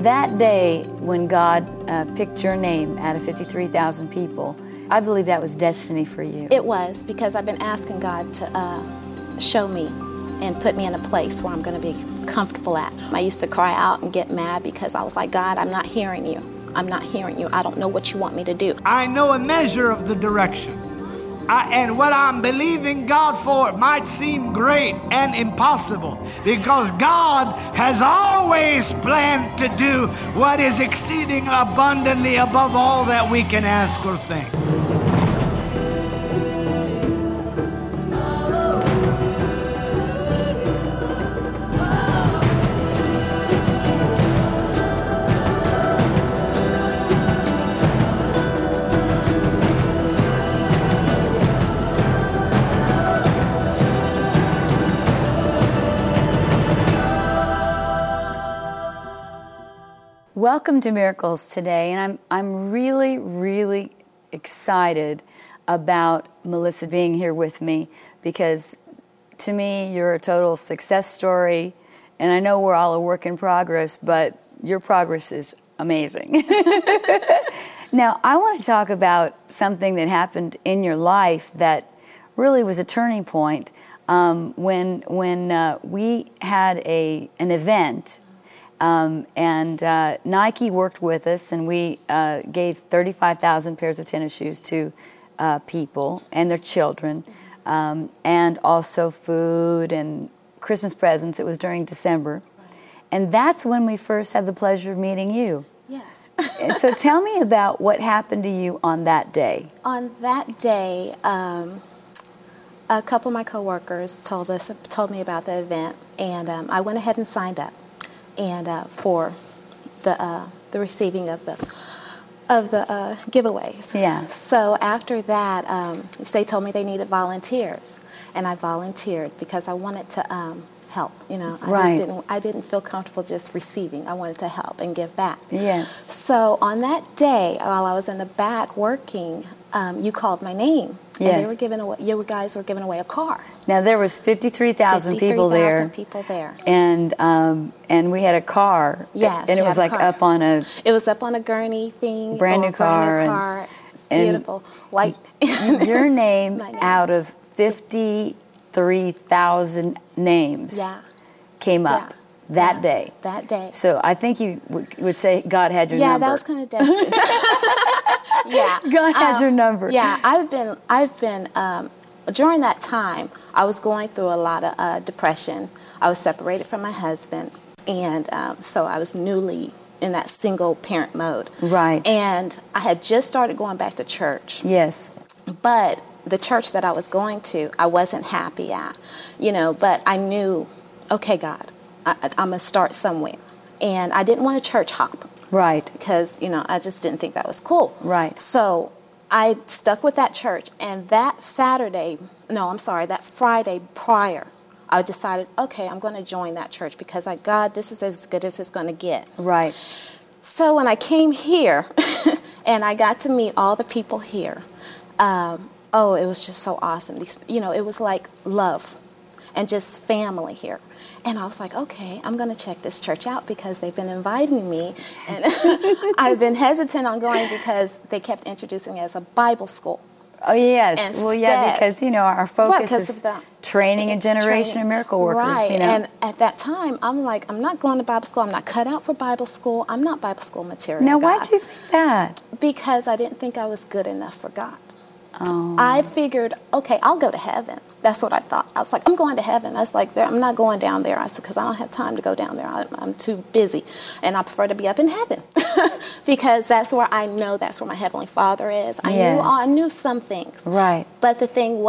That day when God picked your name out of 53,000 people, I believe that was destiny for you. It was, because I've been asking God to show me and put me in a place where I'm going to be comfortable at. I used to cry out and get mad because I was like, God, I'm not hearing you. I'm not hearing you. I don't know what you want me to do. I know a measure of the direction. And what I'm believing God for might seem great and impossible, because God has always planned to do what is exceeding abundantly above all that we can ask or think. Welcome to Miracles Today, and I'm really, really excited about Melissa being here with me, because to me, you're a total success story, and I know we're all a work in progress, but your progress is amazing. Now, I want to talk about something that happened in your life that really was a turning point when we had an event. And Nike worked with us, and we gave 35,000 pairs of tennis shoes to people and their children, and also food and Christmas presents. It was during December. And that's when we first had the pleasure of meeting you. Yes. And so tell me about what happened to you on that day. On that day, a couple of my coworkers told me about the event, and I went ahead and signed up. And for the receiving of the giveaways. Yeah. So after that, they told me they needed volunteers, and I volunteered because I wanted to help. You know, I didn't feel comfortable just receiving. I wanted to help and give back. Yes. So on that day, while I was in the back working, you called my name. Yes. And you guys were giving away a car. Now, there was 53,000 people there. 53,000 people there. And we had a car. Yes. And it was like up on a... It was up on a gurney thing. Brand new car. It's beautiful. White. Your name out of 53,000 names came up. Yeah. That day. So I think you would say God had your number. Yeah, that was kind of destined. Yeah, God had your number. Yeah, I've been. During that time, I was going through a lot of depression. I was separated from my husband, and so I was newly in that single parent mode. Right. And I had just started going back to church. Yes. But the church that I was going to, I wasn't happy at. You know, but I knew, okay, God, I'm going to start somewhere. And I didn't want to church hop. Right. Because, you know, I just didn't think that was cool. Right. So I stuck with that church. And that Friday prior, I decided, okay, I'm going to join that church because, like, God, this is as good as it's going to get. Right. So when I came here and I got to meet all the people here, it was just so awesome. It was like love and just family here. And I was like, okay, I'm going to check this church out because they've been inviting me. And I've been hesitant on going because they kept introducing me as a Bible school. Oh, yes. Instead, because, you know, our focus is training a generation of miracle workers. Right. You know? And at that time, I'm like, I'm not going to Bible school. I'm not cut out for Bible school. I'm not Bible school material. Now, why did you think that? Because I didn't think I was good enough for God. Oh. I figured, okay, I'll go to heaven. That's what I thought. I was like, I'm going to heaven. I was like, I'm not going down there. I said, because I don't have time to go down there. I'm too busy, and I prefer to be up in heaven because that's where I know that's where my Heavenly Father is. I knew some things, right? But the thing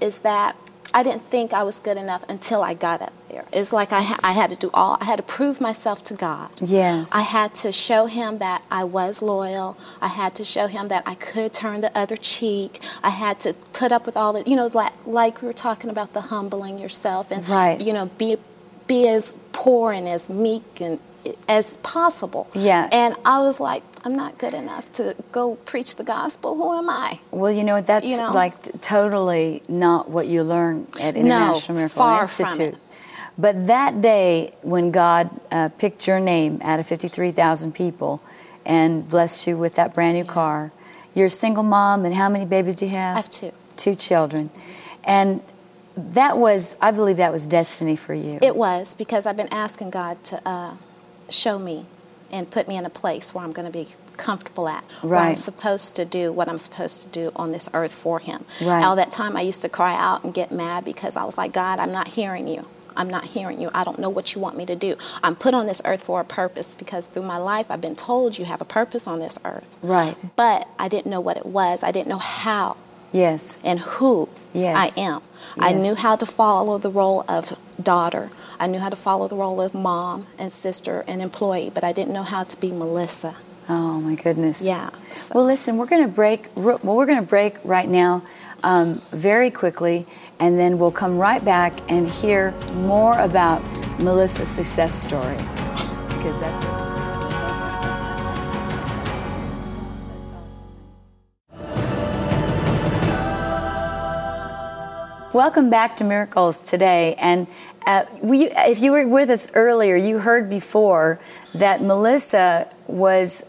is that I didn't think I was good enough until I got up there. It's like I had to do all. I had to prove myself to God. Yes. I had to show Him that I was loyal. I had to show Him that I could turn the other cheek. I had to put up with all the, like we were talking about, the humbling yourself and, be as poor and as meek and as possible. Yeah. And I was like, I'm not good enough to go preach the gospel. Who am I? Well, you know what? That's totally not what you learn at International Miracle Institute. Far from it. But that day when God picked your name out of 53,000 people and blessed you with that brand new car, you're a single mom, and how many babies do you have? I have two. Two children. And that was, I believe that was destiny for you. It was, because I've been asking God to show me and put me in a place where I'm going to be comfortable at, right, where I'm supposed to do what I'm supposed to do on this earth for Him. Right. All that time I used to cry out and get mad because I was like, God, I'm not hearing you. I'm not hearing you. I don't know what you want me to do. I'm put on this earth for a purpose, because through my life I've been told you have a purpose on this earth. Right. But I didn't know what it was. I didn't know how. Yes. And who. Yes. I am. Yes. I knew how to follow the role of daughter. I knew how to follow the role of mom and sister and employee, but I didn't know how to be Melissa. Oh my goodness. Yeah. So. Well, listen, we're going to break right now very quickly, and then we'll come right back and hear more about Melissa's success story, because that's what. Welcome back to Miracles Today, and if you were with us earlier, you heard before that Melissa was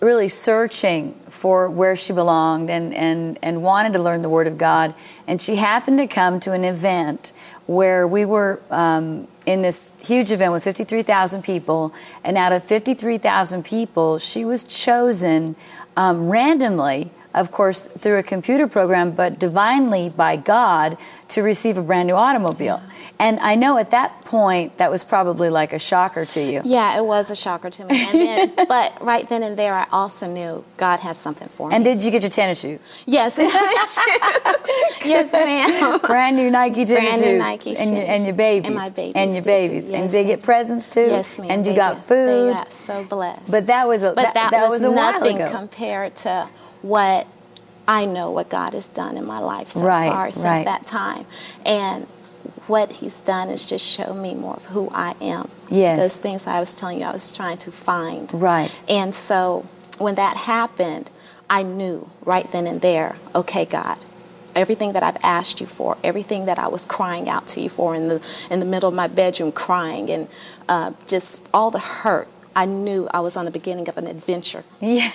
really searching for where she belonged and wanted to learn the Word of God, and she happened to come to an event where we were in this huge event with 53,000 people, and out of 53,000 people, she was chosen randomly, of course, through a computer program, but divinely by God, to receive a brand new automobile. And I know at that point, that was probably like a shocker to you. Yeah, it was a shocker to me. And then, but right then and there, I also knew God has something for me. And did you get your tennis shoes? Yes. Yes, ma'am. Brand new Nike tennis shoes. Brand new Nike shoes. And your babies. And my babies. And your babies. Yes, and they get presents, too? Yes, ma'am. And you got food. They got so blessed. But that was a while ago. But that was nothing compared to what I know what God has done in my life so far since that time. And what He's done is just show me more of who I am. Yes. Those things I was telling you I was trying to find. Right. And so when that happened, I knew right then and there, okay, God, everything that I've asked you for, everything that I was crying out to you for in the middle of my bedroom crying, and just all the hurt, I knew I was on the beginning of an adventure. Yeah.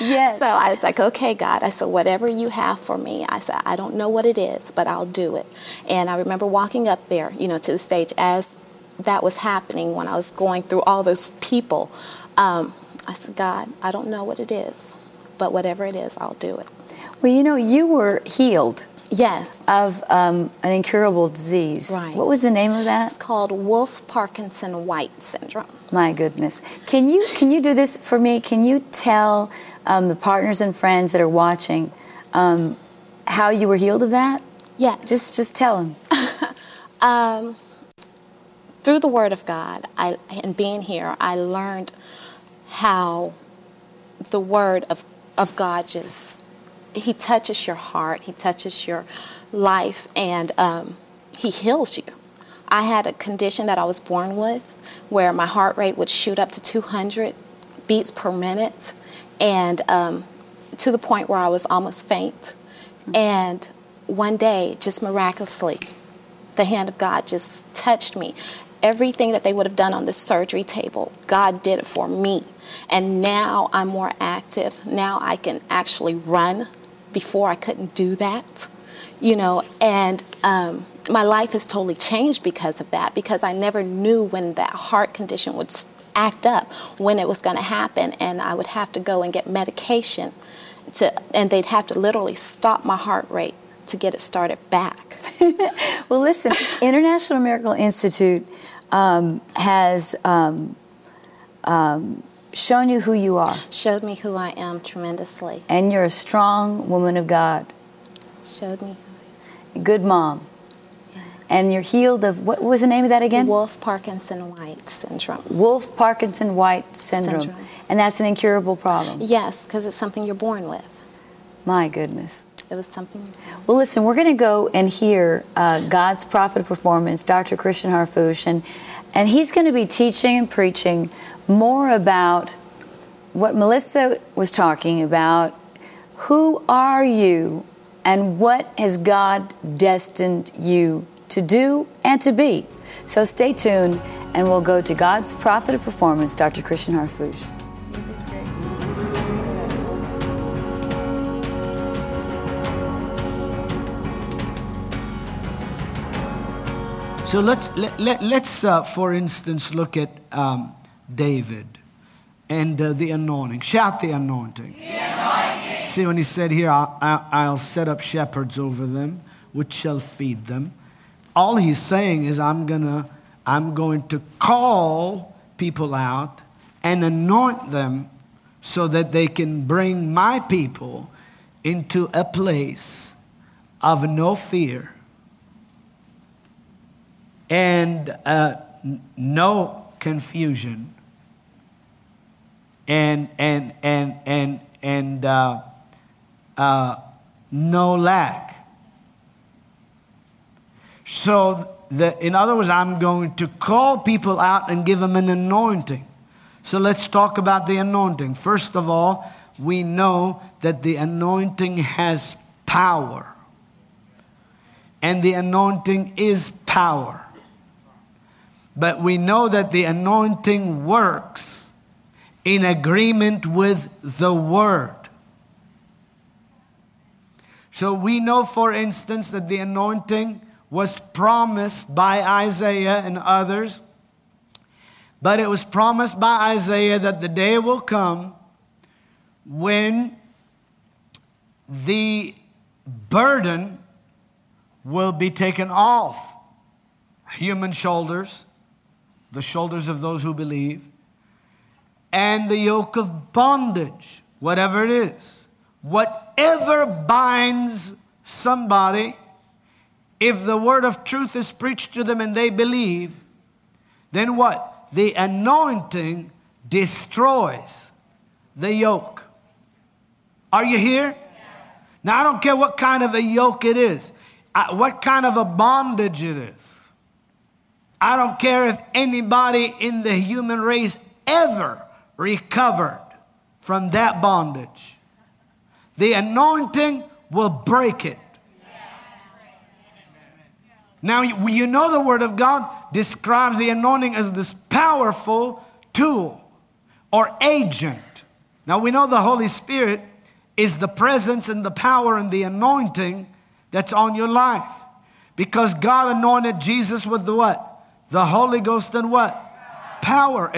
Yes. So I was like, okay, God. I said, whatever you have for me. I said, I don't know what it is, but I'll do it. And I remember walking up there, to the stage as that was happening, when I was going through all those people. I said, God, I don't know what it is, but whatever it is, I'll do it. Well, you were healed. Yes. Of an incurable disease. Right. What was the name of that? It's called Wolf-Parkinson-White syndrome. My goodness. Can you do this for me? Can you tell the partners and friends that are watching how you were healed of that? Yeah. Just tell them. Through the Word of God, and being here, I learned how the Word of God just... He touches your heart. He touches your life, and He heals you. I had a condition that I was born with where my heart rate would shoot up to 200 beats per minute, and to the point where I was almost faint. Mm-hmm. And one day, just miraculously, the hand of God just touched me. Everything that they would have done on the surgery table, God did it for me. And now I'm more active. Now I can actually run. Before I couldn't do that, and my life has totally changed because of that, because I never knew when that heart condition would act up, when it was going to happen, and I would have to go and get medication, and they'd have to literally stop my heart rate to get it started back. Well, listen, International Miracle Institute has... shown you who you are. Showed me who I am tremendously. And you're a strong woman of God. Showed me who I am. Good mom. Yeah. And you're healed of, what was the name of that again? Wolf-Parkinson-White syndrome. Wolf-Parkinson-White syndrome. And that's an incurable problem. Yes, because it's something you're born with. My goodness. It was something. Well, listen, we're going to go and hear God's Prophet of Performance, Dr. Christian Harfouche, and he's going to be teaching and preaching more about what Melissa was talking about. Who are you, and what has God destined you to do, and to be. So stay tuned, and we'll go to God's Prophet of Performance, Dr. Christian Harfuch. So let's for instance, look at David and the anointing. Shout the anointing. The anointing. See, when he said here, I'll set up shepherds over them, which shall feed them. All he's saying is, I'm going to call people out and anoint them so that they can bring my people into a place of no fear and no confusion, and no lack. So, in other words, I'm going to call people out and give them an anointing. So let's talk about the anointing. First of all, we know that the anointing has power, and the anointing is power. But we know that the anointing works in agreement with the word. So we know, for instance, that the anointing was promised by Isaiah and others. But it was promised by Isaiah that the day will come when the burden will be taken off human shoulders, the shoulders of those who believe, and the yoke of bondage, whatever it is. Whatever binds somebody, if the word of truth is preached to them and they believe, then what? The anointing destroys the yoke. Are you here? Now, I don't care what kind of a yoke it is, what kind of a bondage it is. I don't care if anybody in the human race ever recovered from that bondage. The anointing will break it. Now, you know the Word of God describes the anointing as this powerful tool or agent. Now, we know the Holy Spirit is the presence and the power and the anointing that's on your life, because God anointed Jesus with the what? The Holy Ghost and what? Power.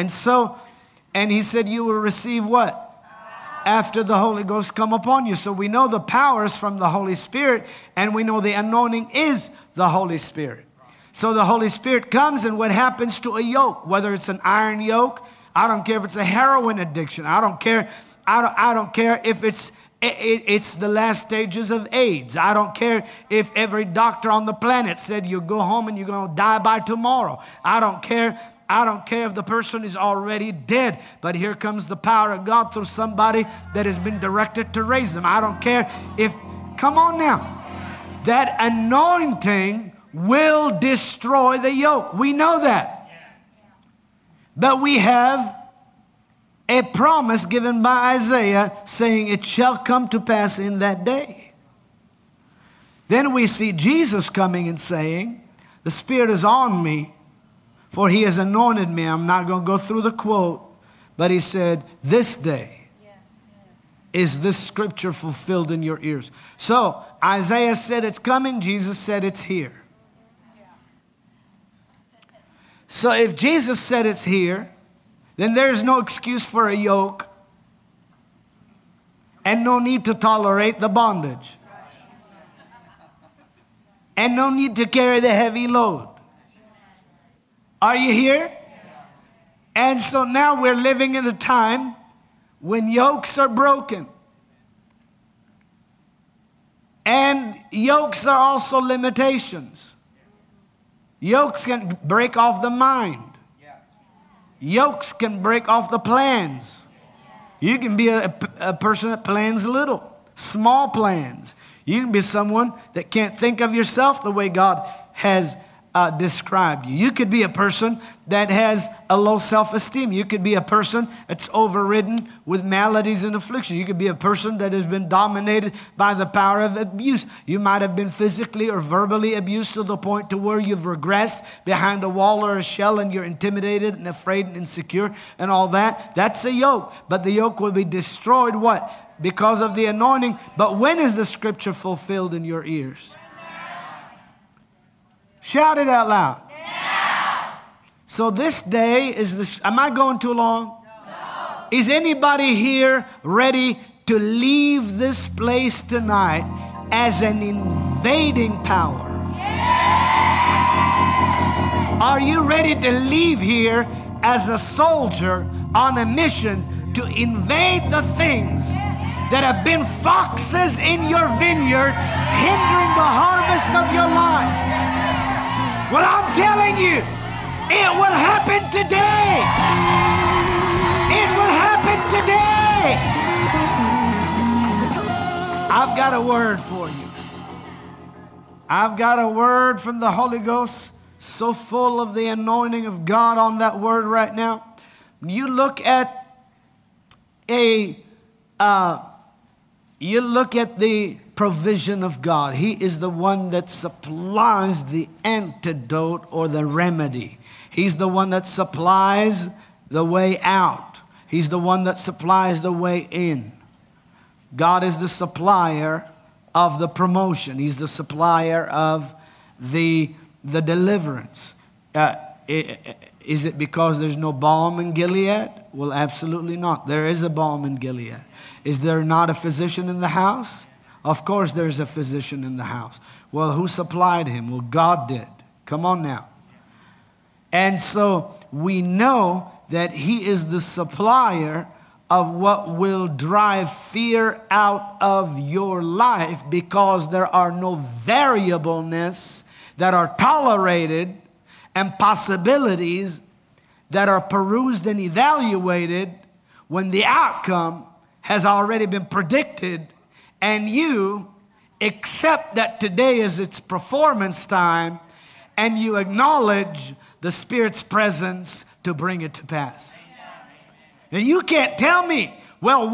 And he said, you will receive what? Power. After the Holy Ghost come upon you. So we know the power is from the Holy Spirit, and we know the anointing is the Holy Spirit. So the Holy Spirit comes, and what happens to a yoke, whether it's an iron yoke, I don't care if it's a heroin addiction, I don't care if it's the last stages of AIDS. I don't care if every doctor on the planet said you go home and you're going to die by tomorrow. I don't care if the person is already dead, but here comes the power of God through somebody that has been directed to raise them. I don't care if, come on now. That anointing will destroy the yoke. We know that. But we have a promise given by Isaiah saying it shall come to pass in that day. Then we see Jesus coming and saying, the Spirit is on me, for he has anointed me. I'm not going to go through the quote, but he said, this day is this scripture fulfilled in your ears. So Isaiah said it's coming. Jesus said it's here. So if Jesus said it's here, then there's no excuse for a yoke and no need to tolerate the bondage and no need to carry the heavy load. Are you here? And so now we're living in a time when yokes are broken, and yokes are also limitations. Yokes can break off the mind. Yokes can break off the plans. You can be a person that plans little, small plans. You can be someone that can't think of yourself the way God has described you. You could be a person that has a low self-esteem. You could be a person that's overridden with maladies and affliction. You could be a person that has been dominated by the power of abuse. You might have been physically or verbally abused to the point to where you've regressed behind a wall or a shell and you're intimidated and afraid and insecure and all that. That's a yoke. But the yoke will be destroyed, what? Because of the anointing. But when is the scripture fulfilled in your ears? Shout it out loud. Yeah. So this day is the... Am I going too long? No. Is anybody here ready to leave this place tonight as an invading power? Yeah. Are you ready to leave here as a soldier on a mission to invade the things that have been foxes in your vineyard, hindering the harvest of your life? Well, I'm telling you, it will happen today. It will happen today. I've got a word for you. I've got a word from the Holy Ghost, so full of the anointing of God on that word right now. You look at the provision of God. He is the one that supplies the antidote or the remedy. He's the one that supplies the way out. He's the one that supplies the way in. God is the supplier of the promotion. He's the supplier of the deliverance. Is it because there's no balm in Gilead? Well, absolutely not. There is a balm in Gilead. Is there not a physician in the house? Of course there's a physician in the house. Well, who supplied him? Well, God did. Come on now. And so we know that he is the supplier of what will drive fear out of your life, because there are no variableness that are tolerated and possibilities that are perused and evaluated when the outcome has already been predicted. And you accept that today is its performance time, and you acknowledge the Spirit's presence to bring it to pass. And you can't tell me, well,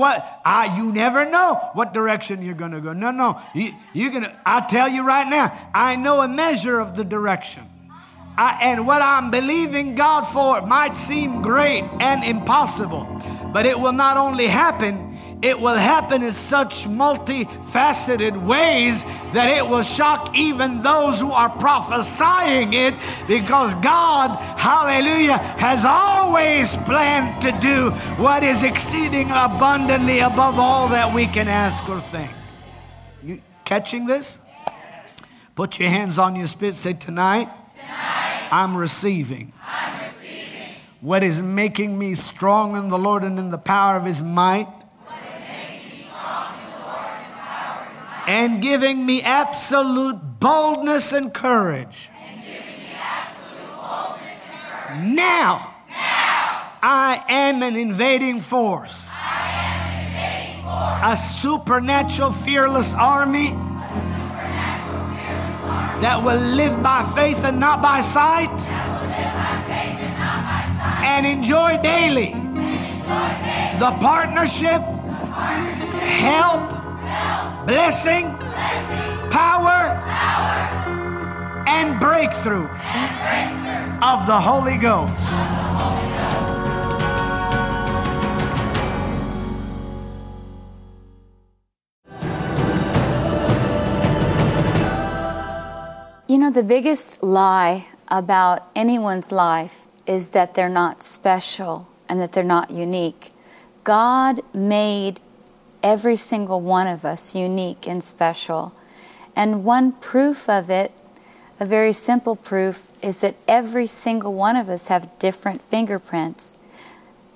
you never know what direction you're going to go. No, I tell you right now, I know a measure of the direction. And what I'm believing God for might seem great and impossible, but it will not only happen, it will happen in such multifaceted ways that it will shock even those who are prophesying it, because God, hallelujah, has always planned to do what is exceeding abundantly above all that we can ask or think. You catching this? Put your hands on your spirit. Say, tonight I'm receiving. What is making me strong in the Lord and in the power of his might, and giving me absolute boldness and courage. Now, I am an invading force. A supernatural fearless army that will live by faith and not by sight, and enjoy daily the partnership, help, Blessing, power, and breakthrough of the Holy Ghost. You know, the biggest lie about anyone's life is that they're not special and that they're not unique. God made every single one of us unique and special. And one proof of it, a very simple proof, is that every single one of us have different fingerprints.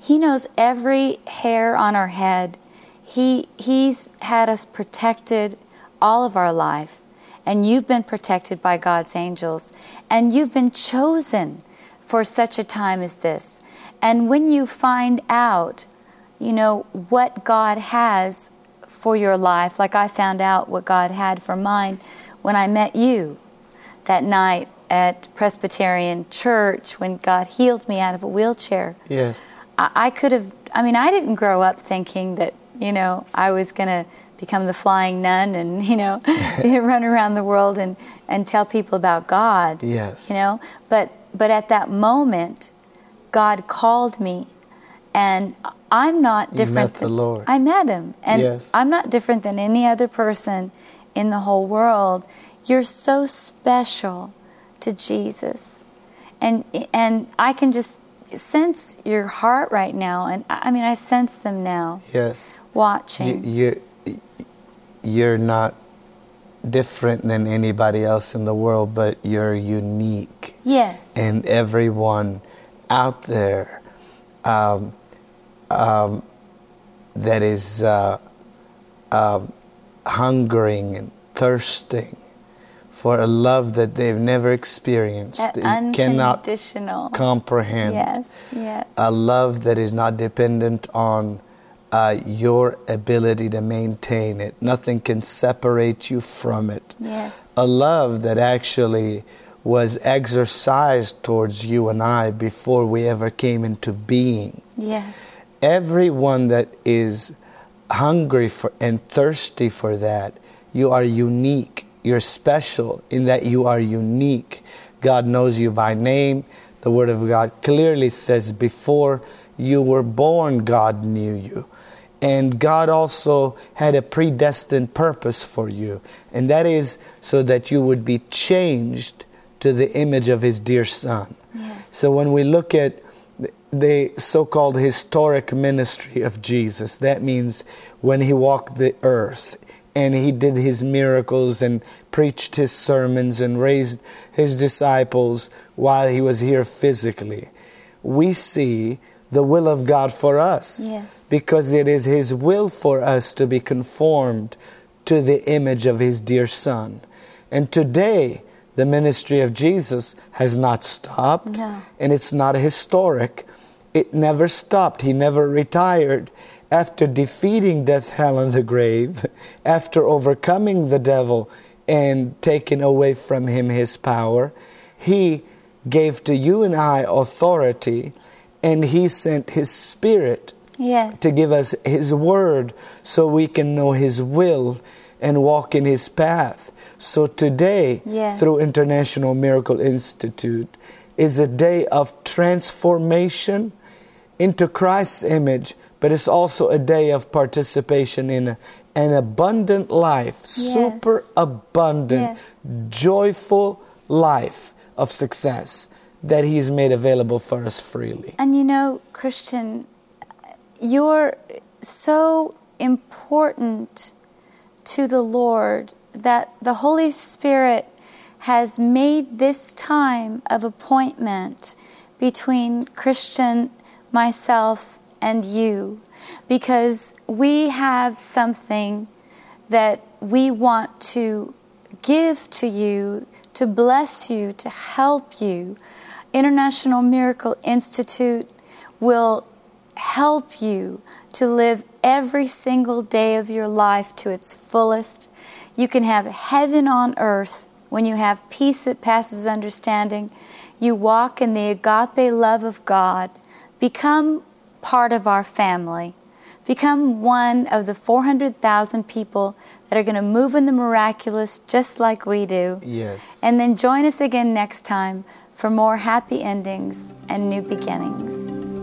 He knows every hair on our head. He's had us protected all of our life. And you've been protected by God's angels. And you've been chosen for such a time as this. And when you find out, you know, what God has for your life, like I found out what God had for mine when I met you that night at Presbyterian Church when God healed me out of a wheelchair. Yes. I could have, I mean, I didn't grow up thinking that, you know, I was going to become the flying nun and, you know, run around the world and tell people about God. Yes. You know, but at that moment, God called me, and I'm not different. You met the Lord. I met Him. And yes. I'm not different than any other person in the whole world. You're so special to Jesus. And I can just sense your heart right now. And I mean, I sense them now. Yes. Watching. You're not different than anybody else in the world, but you're unique. Yes. And everyone out there that is hungering and thirsting for a love that they've never experienced, cannot comprehend. Yes, yes. A love that is not dependent on your ability to maintain it. Nothing can separate you from it. Yes. A love that actually was exercised towards you and I before we ever came into being. Yes. Everyone that is hungry for and thirsty for that, you are unique. You're special in that you are unique. God knows you by name. The Word of God clearly says before you were born, God knew you. And God also had a predestined purpose for you. And that is so that you would be changed to the image of His dear Son. Yes. So when we look at the so-called historic ministry of Jesus, that means when He walked the earth and He did His miracles and preached His sermons and raised His disciples while He was here physically, we see the will of God for us. Yes. Because it is His will for us to be conformed to the image of His dear Son. And today, the ministry of Jesus has not stopped. No. And it's not historic. It never stopped. He never retired. After defeating death, hell, and the grave, after overcoming the devil and taking away from him his power, He gave to you and I authority, and He sent His Spirit. Yes. To give us His Word so we can know His will and walk in His path. So today, yes, through International Miracle Institute, is a day of transformation into Christ's image, but it's also a day of participation in an abundant life, yes, super abundant, yes, joyful life of success that He's made available for us freely. And you know, Christian, you're so important to the Lord that the Holy Spirit has made this time of appointment between Christian, myself, and you, because we have something that we want to give to you, to bless you, to help you. International Miracle Institute will help you to live every single day of your life to its fullest. You can have heaven on earth when you have peace that passes understanding. You walk in the agape love of God. Become part of our family. Become one of the 400,000 people that are going to move in the miraculous just like we do. Yes. And then join us again next time for more happy endings and new beginnings.